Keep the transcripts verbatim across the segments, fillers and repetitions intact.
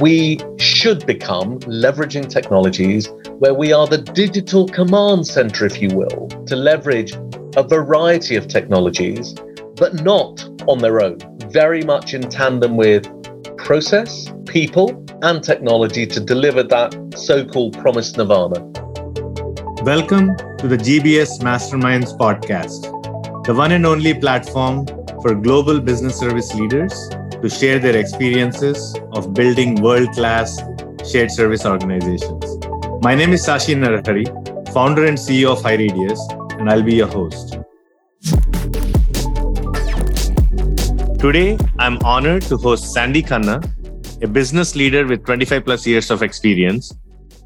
we should become leveraging technologies where we are the digital command center, if you will, to leverage a variety of technologies, but not on their own, very much in tandem with process, people, and technology to deliver that so-called promised nirvana. Welcome to the G B S Masterminds Podcast, the one and only platform for global business service leaders to share their experiences of building world-class shared service organizations. My name is Shashi Narahari, founder and C E O of HighRadius, and I'll be your host. Today, I'm honored to host Sandy Khanna, a business leader with twenty-five plus years of experience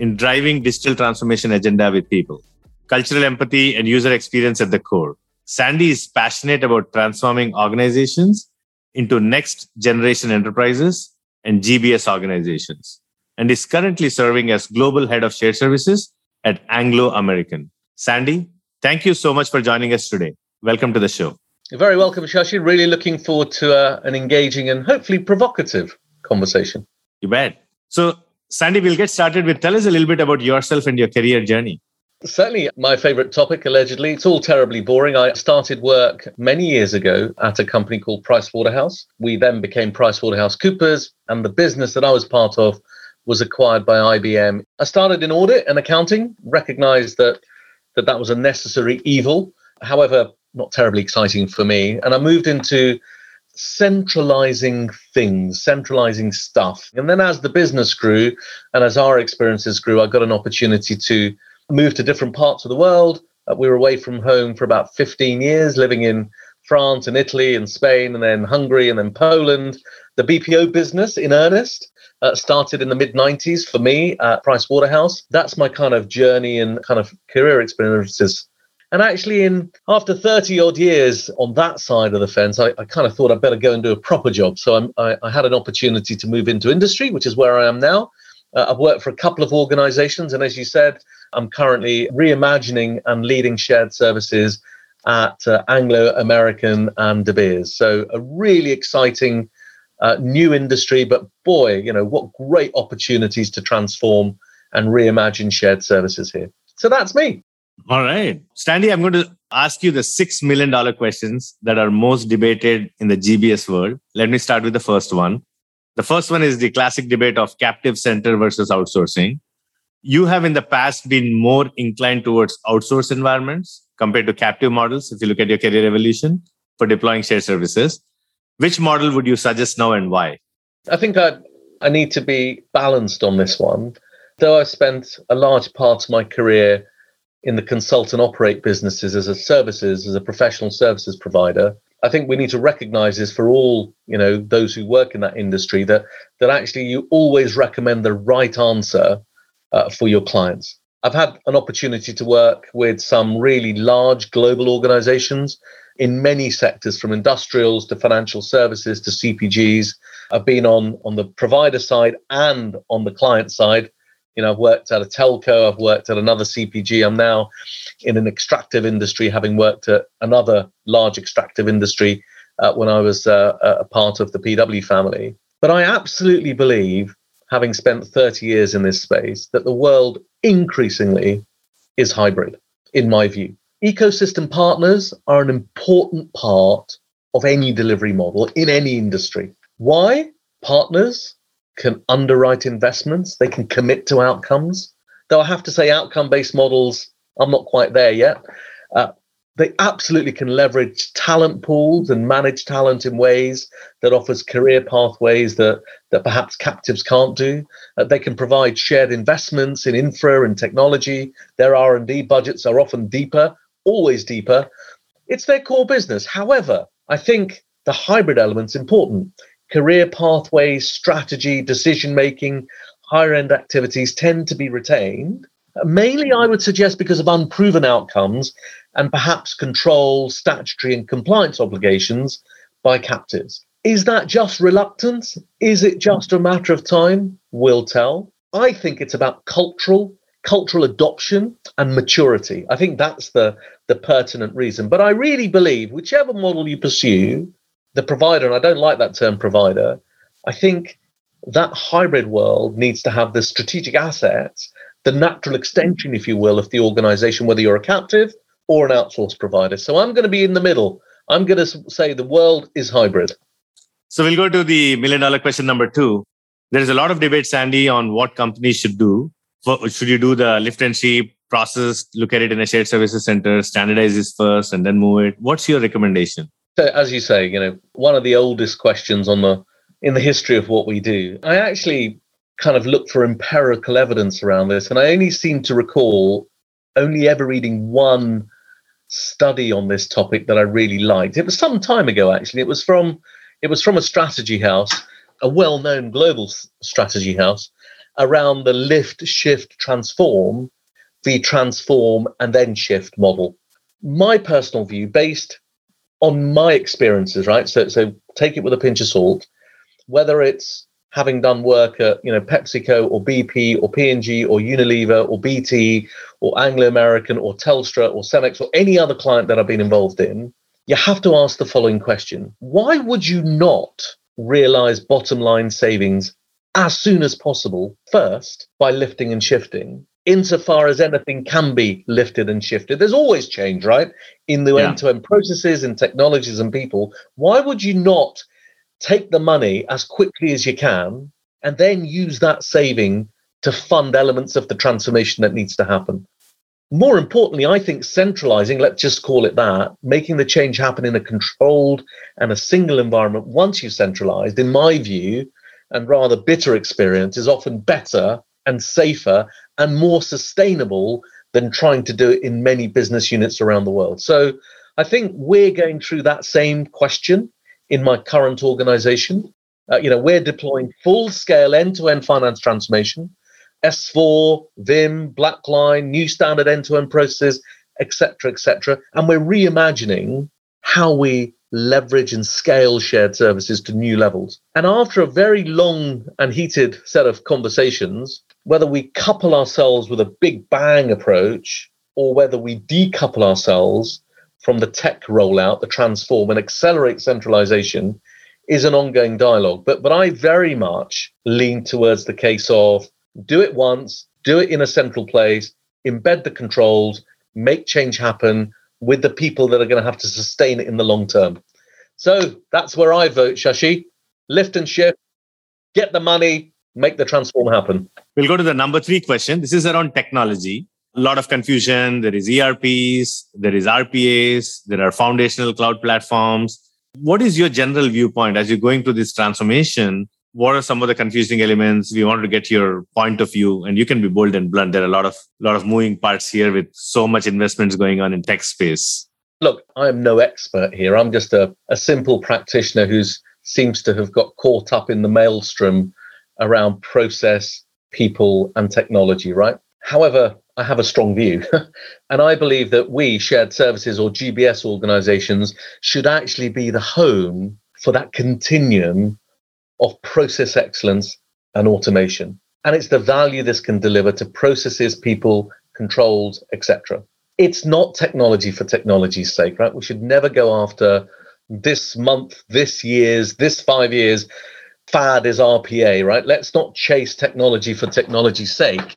in driving digital transformation agenda with people, cultural empathy, and user experience at the core. Sandy is passionate about transforming organizations into next generation enterprises and G B S organizations, and is currently serving as global head of shared services at Anglo American. Sandy, thank you so much for joining us today. Welcome to the show. You're very welcome, Shashi. Really looking forward to uh, an engaging and hopefully provocative conversation. You bet. So, Sandy, we'll get started with, tell us a little bit about yourself and your career journey. Certainly my favorite topic, allegedly. It's all terribly boring. I started work many years ago at a company called Pricewaterhouse. We then became PricewaterhouseCoopers, and the business that I was part of was acquired by I B M. I started in audit and accounting, recognized that that, that was a necessary evil, however, not terribly exciting for me. And I moved into centralizing things, centralizing stuff. And then as the business grew and as our experiences grew, I got an opportunity to moved to different parts of the world. Uh, we were away from home for about fifteen years, living in France and Italy and Spain and then Hungary and then Poland. The B P O business in earnest uh, started in the mid nineties for me at Pricewaterhouse. That's my kind of journey and kind of career experiences. And actually, in after thirty odd years on that side of the fence, I, I kind of thought I'd better go and do a proper job. So I'm, I, I had an opportunity to move into industry, which is where I am now. Uh, I've worked for a couple of organizations. And as you said, I'm currently reimagining and leading shared services at uh, Anglo American and De Beers. So a really exciting uh, new industry, but boy, you know, what great opportunities to transform and reimagine shared services here. So that's me. All right. Sandy, I'm going to ask you the six million dollars questions that are most debated in the G B S world. Let me start with the first one. The first one is the classic debate of captive center versus outsourcing. You have in the past been more inclined towards outsourced environments compared to captive models, if you look at your career evolution for deploying shared services. Which model would you suggest now and why? I think I, I need to be balanced on this one. Though I spent a large part of my career in the consult and operate businesses as a services, as a professional services provider, I think we need to recognize this for all, you know, those who work in that industry, that that actually you always recommend the right answer Uh, for your clients. I've had an opportunity to work with some really large global organizations in many sectors, from industrials to financial services to C P Gs. I've been on, on the provider side and on the client side. You know, I've worked at a telco, I've worked at another C P G. I'm now in an extractive industry, having worked at another large extractive industry uh, when I was uh, a part of the P W family. But I absolutely believe, having spent thirty years in this space, that the world increasingly is hybrid, in my view. Ecosystem partners are an important part of any delivery model in any industry. Why? Partners can underwrite investments. They can commit to outcomes. Though I have to say outcome-based models, I'm not quite there yet. Uh, they absolutely can leverage talent pools and manage talent in ways that offers career pathways that, that perhaps captives can't do. Uh, they can provide shared investments in infra and technology. Their R and D budgets are often deeper, always deeper. It's their core business. However, I think the hybrid element's important. Career pathways, strategy, decision-making, higher-end activities tend to be retained, mainly, I would suggest, because of unproven outcomes and perhaps control, statutory and compliance obligations by captives. Is that just reluctance? Is it just a matter of time? We'll tell. I think it's about cultural, cultural adoption and maturity. I think that's the, the pertinent reason. But I really believe whichever model you pursue, the provider, and I don't like that term provider, I think that hybrid world needs to have the strategic assets, the natural extension, if you will, of the organization, whether you're a captive or an outsourced provider. So I'm going to be in the middle. I'm going to say the world is hybrid. So we'll go to the million dollar question number two. There's a lot of debate, Sandy, on what companies should do. Should you do the lift and shift process, look at it in a shared services center, standardize this first and then move it? What's your recommendation? So as you say, you know, one of the oldest questions on the in the history of what we do. I actually kind of looked for empirical evidence around this, and I only seem to recall only ever reading one study on this topic that I really liked. It was some time ago, actually. It was from it was from a strategy house, a well-known global strategy house, around the lift, shift, transform, the transform and then shift model. My personal view, based on my experiences, right? So, so take it with a pinch of salt. Whether it's having done work at, you know, PepsiCo or B P or P and G or Unilever or B T or Anglo American or Telstra or CEMEX or any other client that I've been involved in, you have to ask the following question. Why would you not realize bottom line savings as soon as possible first by lifting and shifting, insofar as anything can be lifted and shifted? There's always change, right? In the yeah. end-to-end processes and technologies and people. Why would you not take the money as quickly as you can and then use that saving to fund elements of the transformation that needs to happen? More importantly, I think centralizing, let's just call it that, making the change happen in a controlled and a single environment once you've centralized, in my view, and rather bitter experience, is often better and safer and more sustainable than trying to do it in many business units around the world. So I think we're going through that same question in my current organization. Uh, you know, we're deploying full-scale end-to-end finance transformation, S four, Vim, Blackline, new standard end-to-end processes, et cetera, et cetera. And we're reimagining how we leverage and scale shared services to new levels. And after a very long and heated set of conversations, whether we couple ourselves with a big bang approach or whether we decouple ourselves from the tech rollout, the transform and accelerate centralization, is an ongoing dialogue. But but I very much lean towards the case of do it once, do it in a central place, embed the controls, make change happen with the people that are going to have to sustain it in the long term. So that's where I vote, Shashi. Lift and shift, get the money, make the transform happen. We'll go to the number three question. This is around technology. A lot of confusion. There is E R Ps, there is R P As, there are foundational cloud platforms. What is your general viewpoint as you're going through this transformation? What are some of the confusing elements? We wanted to get your point of view, and you can be bold and blunt. There are a lot of lot of moving parts here with so much investments going on in tech space. Look, I am no expert here. I'm just a, a simple practitioner who seems to have got caught up in the maelstrom around process, people, and technology, right? However, I have a strong view, and I believe that we, shared services or G B S organizations, should actually be the home for that continuum of process excellence and automation. And it's the value this can deliver to processes, people, controls, et cetera. It's not technology for technology's sake, right? We should never go after this month, this year's, this five years, fad is R P A, right? Let's not chase technology for technology's sake.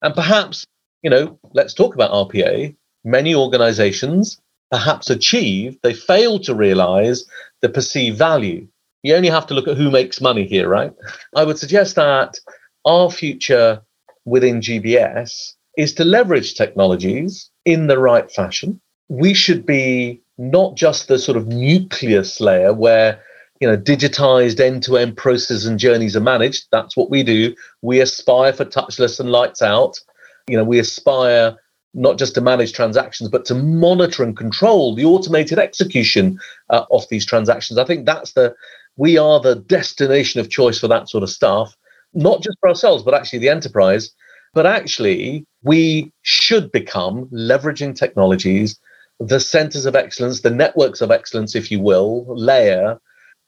And perhaps, you know, let's talk about R P A. Many organizations perhaps achieve, they fail to realize the perceived value. You only have to look at who makes money here, right? I would suggest that our future within G B S is to leverage technologies in the right fashion. We should be not just the sort of nucleus layer where, you know, digitized end-to-end processes and journeys are managed. That's what we do. We aspire for touchless and lights out. You know, we aspire not just to manage transactions, but to monitor and control the automated execution uh, of these transactions. I think that's the, we are the destination of choice for that sort of stuff, not just for ourselves, but actually the enterprise. But actually, we should become, leveraging technologies, the centers of excellence, the networks of excellence, if you will, layer,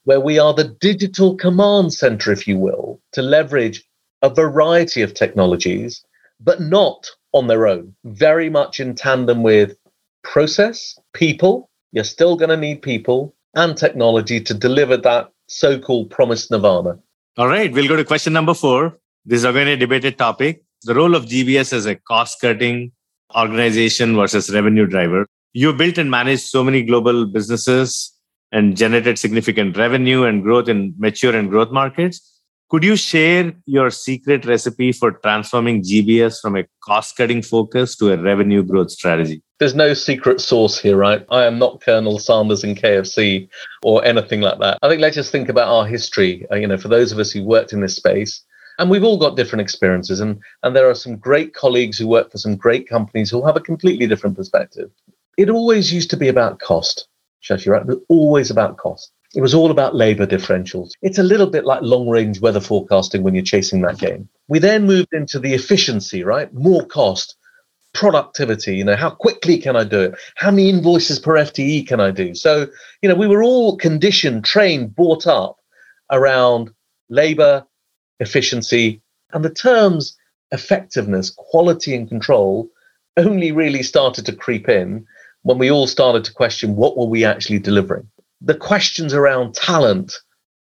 where we are the digital command center, if you will, to leverage a variety of technologies, but not on their own, very much in tandem with process, people. You're still going to need people and technology to deliver that so-called promised nirvana. All right, we'll go to question number four. This is again a debated topic. The role of G B S as a cost-cutting organization versus revenue driver. You built and managed so many global businesses and generated significant revenue and growth in mature and growth markets. Could you share your secret recipe for transforming G B S from a cost-cutting focus to a revenue growth strategy? There's no secret sauce here, right? I am not Colonel Sanders in K F C or anything like that. I think let's just think about our history. You know, for those of us who worked in this space, and we've all got different experiences, and, and there are some great colleagues who work for some great companies who have a completely different perspective. It always used to be about cost, Shashi, right? It was always about cost. It was all about labor differentials. It's a little bit like long-range weather forecasting when you're chasing that game. We then moved into the efficiency, right? More cost, productivity, you know, how quickly can I do it? How many invoices per F T E can I do? So, you know, we were all conditioned, trained, brought up around labor, efficiency, and the terms effectiveness, quality, and control only really started to creep in when we all started to question what were we actually delivering. The questions around talent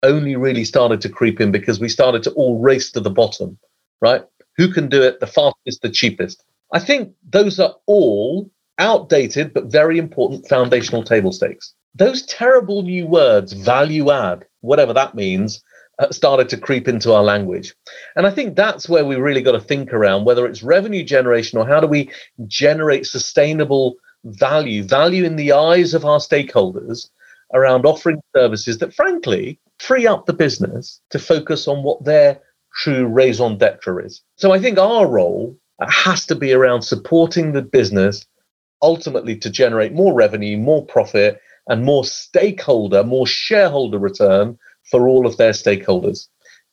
only really started to creep in because we started to all race to the bottom, right? Who can do it the fastest, the cheapest? I think those are all outdated but very important foundational table stakes. Those terrible new words, value add, whatever that means, uh, started to creep into our language. And I think that's where we really got to think around whether it's revenue generation or how do we generate sustainable value, value in the eyes of our stakeholders, around offering services that, frankly, free up the business to focus on what their true raison d'etre is. So I think our role has to be around supporting the business, ultimately to generate more revenue, more profit, and more stakeholder, more shareholder return for all of their stakeholders.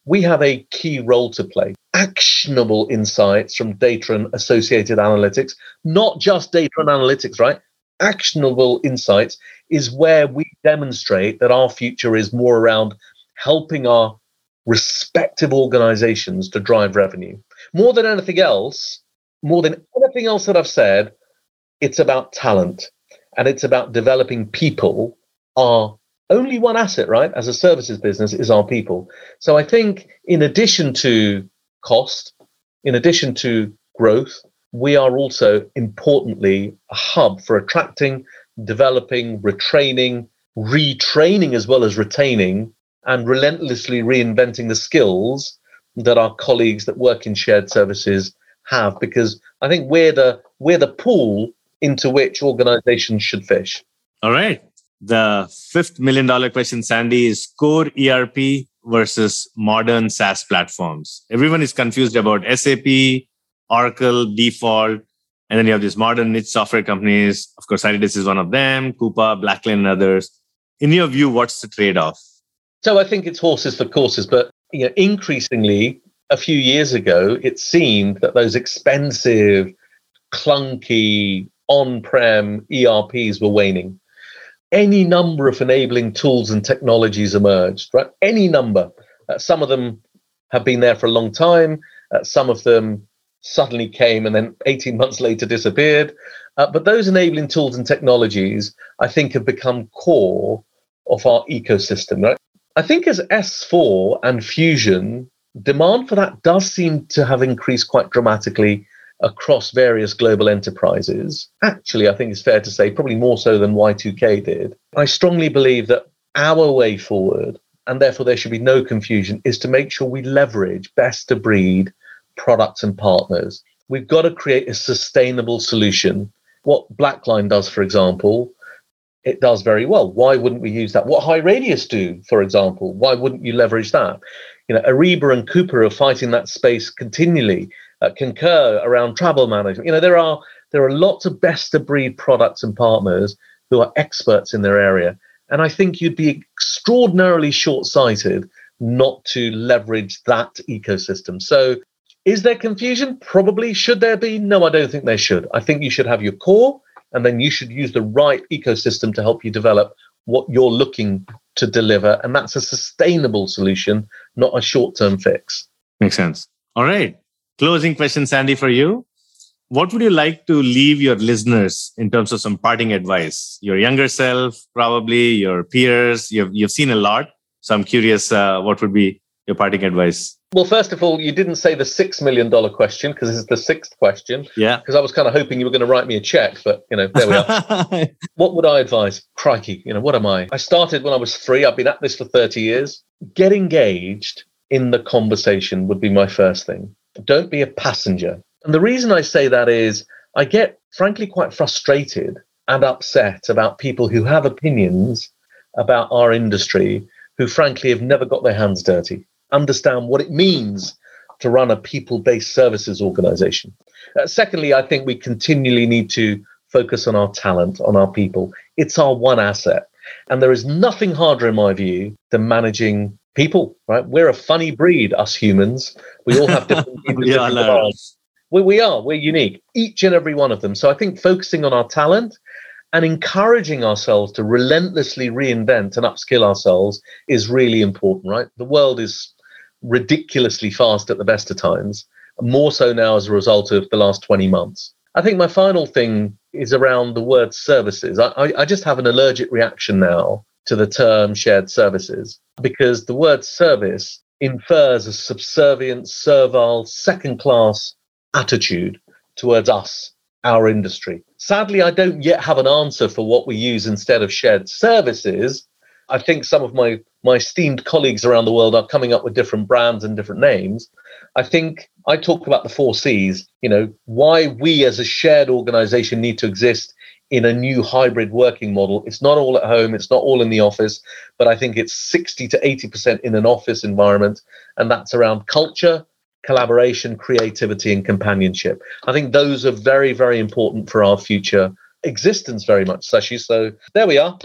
We have a key role to play. Actionable insights from data and associated analytics, not just data and analytics, right? Actionable insights is where we demonstrate that our future is more around helping our respective organizations to drive revenue. More than anything else, more than anything else that I've said, it's about talent and it's about developing people. Our only one asset, right, as a services business is our people. So I think in addition to cost, in addition to growth, we are also, importantly, a hub for attracting, developing, retraining, retraining as well as retaining, and relentlessly reinventing the skills that our colleagues that work in shared services have, because I think we're the we're the pool into which organizations should fish. All right. The fifth million dollar question, Sandy, is core E R P versus modern SaaS platforms. Everyone is confused about S A P, Oracle, Default, and then you have these modern niche software companies. Of course, HighRadius is one of them, Coupa, Blackline, and others. In your view, what's the trade-off? So I think it's horses for courses, but you know, increasingly, a few years ago, it seemed that those expensive, clunky, on-prem E R Ps were waning. Any number of enabling tools and technologies emerged, right? Any number. Uh, some of them have been there for a long time. Uh, some of them suddenly came and then eighteen months later disappeared. Uh, but those enabling tools and technologies, I think, have become core of our ecosystem, right? I think as S four and Fusion, demand for that does seem to have increased quite dramatically across various global enterprises. Actually, I think it's fair to say, probably more so than Y two K did. I strongly believe that our way forward, and therefore there should be no confusion, is to make sure we leverage best of breed products and partners. We've got to create a sustainable solution. What Blackline does, for example, it does very well. Why wouldn't we use that? What HighRadius do, for example, why wouldn't you leverage that? You know, Ariba and Coupa are fighting that space continually. Uh, Concur around travel management. You know, there are there are lots of best of breed products and partners who are experts in their area. And I think you'd be extraordinarily short-sighted not to leverage that ecosystem. So is there confusion? Probably. Should there be? No, I don't think there should. I think you should have your core, and then you should use the right ecosystem to help you develop what you're looking to deliver. And that's a sustainable solution, not a short-term fix. Makes sense. All right. Closing question, Sandy, for you. What would you like to leave your listeners in terms of some parting advice? Your younger self, probably, your peers. You've, you've seen a lot. So I'm curious, uh, what would be your parting advice? Well, first of all, you didn't say the six million dollars question, because this is the sixth question. Yeah. Because I was kind of hoping you were going to write me a check, but, you know, there we are. What would I advise? Crikey, you know, what am I? I started when I was three. I've been at this for thirty years. Get engaged in the conversation would be my first thing. Don't be a passenger. And the reason I say that is I get, frankly, quite frustrated and upset about people who have opinions about our industry who, frankly, have never got their hands dirty, understand what it means to run a people-based services organization. Uh, secondly, I think we continually need to focus on our talent, on our people. It's our one asset. And there is nothing harder, in my view, than managing people, right? We're a funny breed, us humans. We all have different people. yeah, different demands. Well, we are. We're unique, each and every one of them. So I think focusing on our talent and encouraging ourselves to relentlessly reinvent and upskill ourselves is really important, right? The world is ridiculously fast at the best of times, more so now as a result of the last twenty months. I think my final thing is around the word services. I, I, I just have an allergic reaction now to the term shared services, because the word service infers a subservient, servile, second-class attitude towards us, our industry. Sadly, I don't yet have an answer for what we use instead of shared services. I think some of my, my esteemed colleagues around the world are coming up with different brands and different names. I think I talk about the four C's, you know, why we as a shared organization need to exist in a new hybrid working model. It's not all at home. It's not all in the office, but I think it's sixty to eighty percent in an office environment. And that's around culture, collaboration, creativity, and companionship. I think those are very, very important for our future existence, very much, Shashi. So there we are.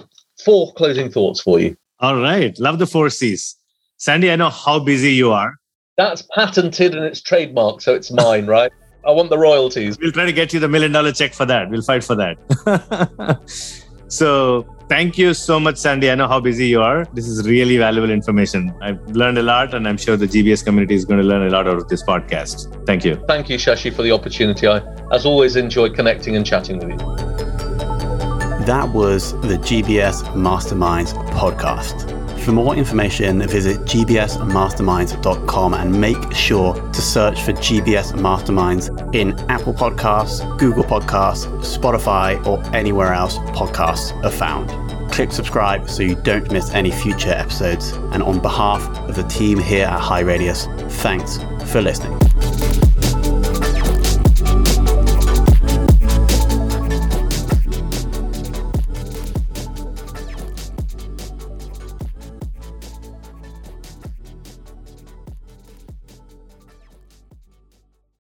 Four closing thoughts for you. All right. Love the four C's. Sandy, I know how busy you are. That's patented and it's trademarked, so it's mine, right? I want the royalties. We'll try to get you the million dollar check for that. We'll fight for that. So thank you so much, Sandy. I know how busy you are. This is really valuable information. I've learned a lot, and I'm sure the G B S community is going to learn a lot out of this podcast. Thank you. Thank you, Shashi, for the opportunity. I, as always, enjoyed connecting and chatting with you. That was the G B S Masterminds podcast. For more information, visit g b s masterminds dot com and make sure to search for G B S Masterminds in Apple Podcasts, Google Podcasts, Spotify, or anywhere else podcasts are found. Click subscribe so you don't miss any future episodes. And on behalf of the team here at HighRadius, thanks for listening.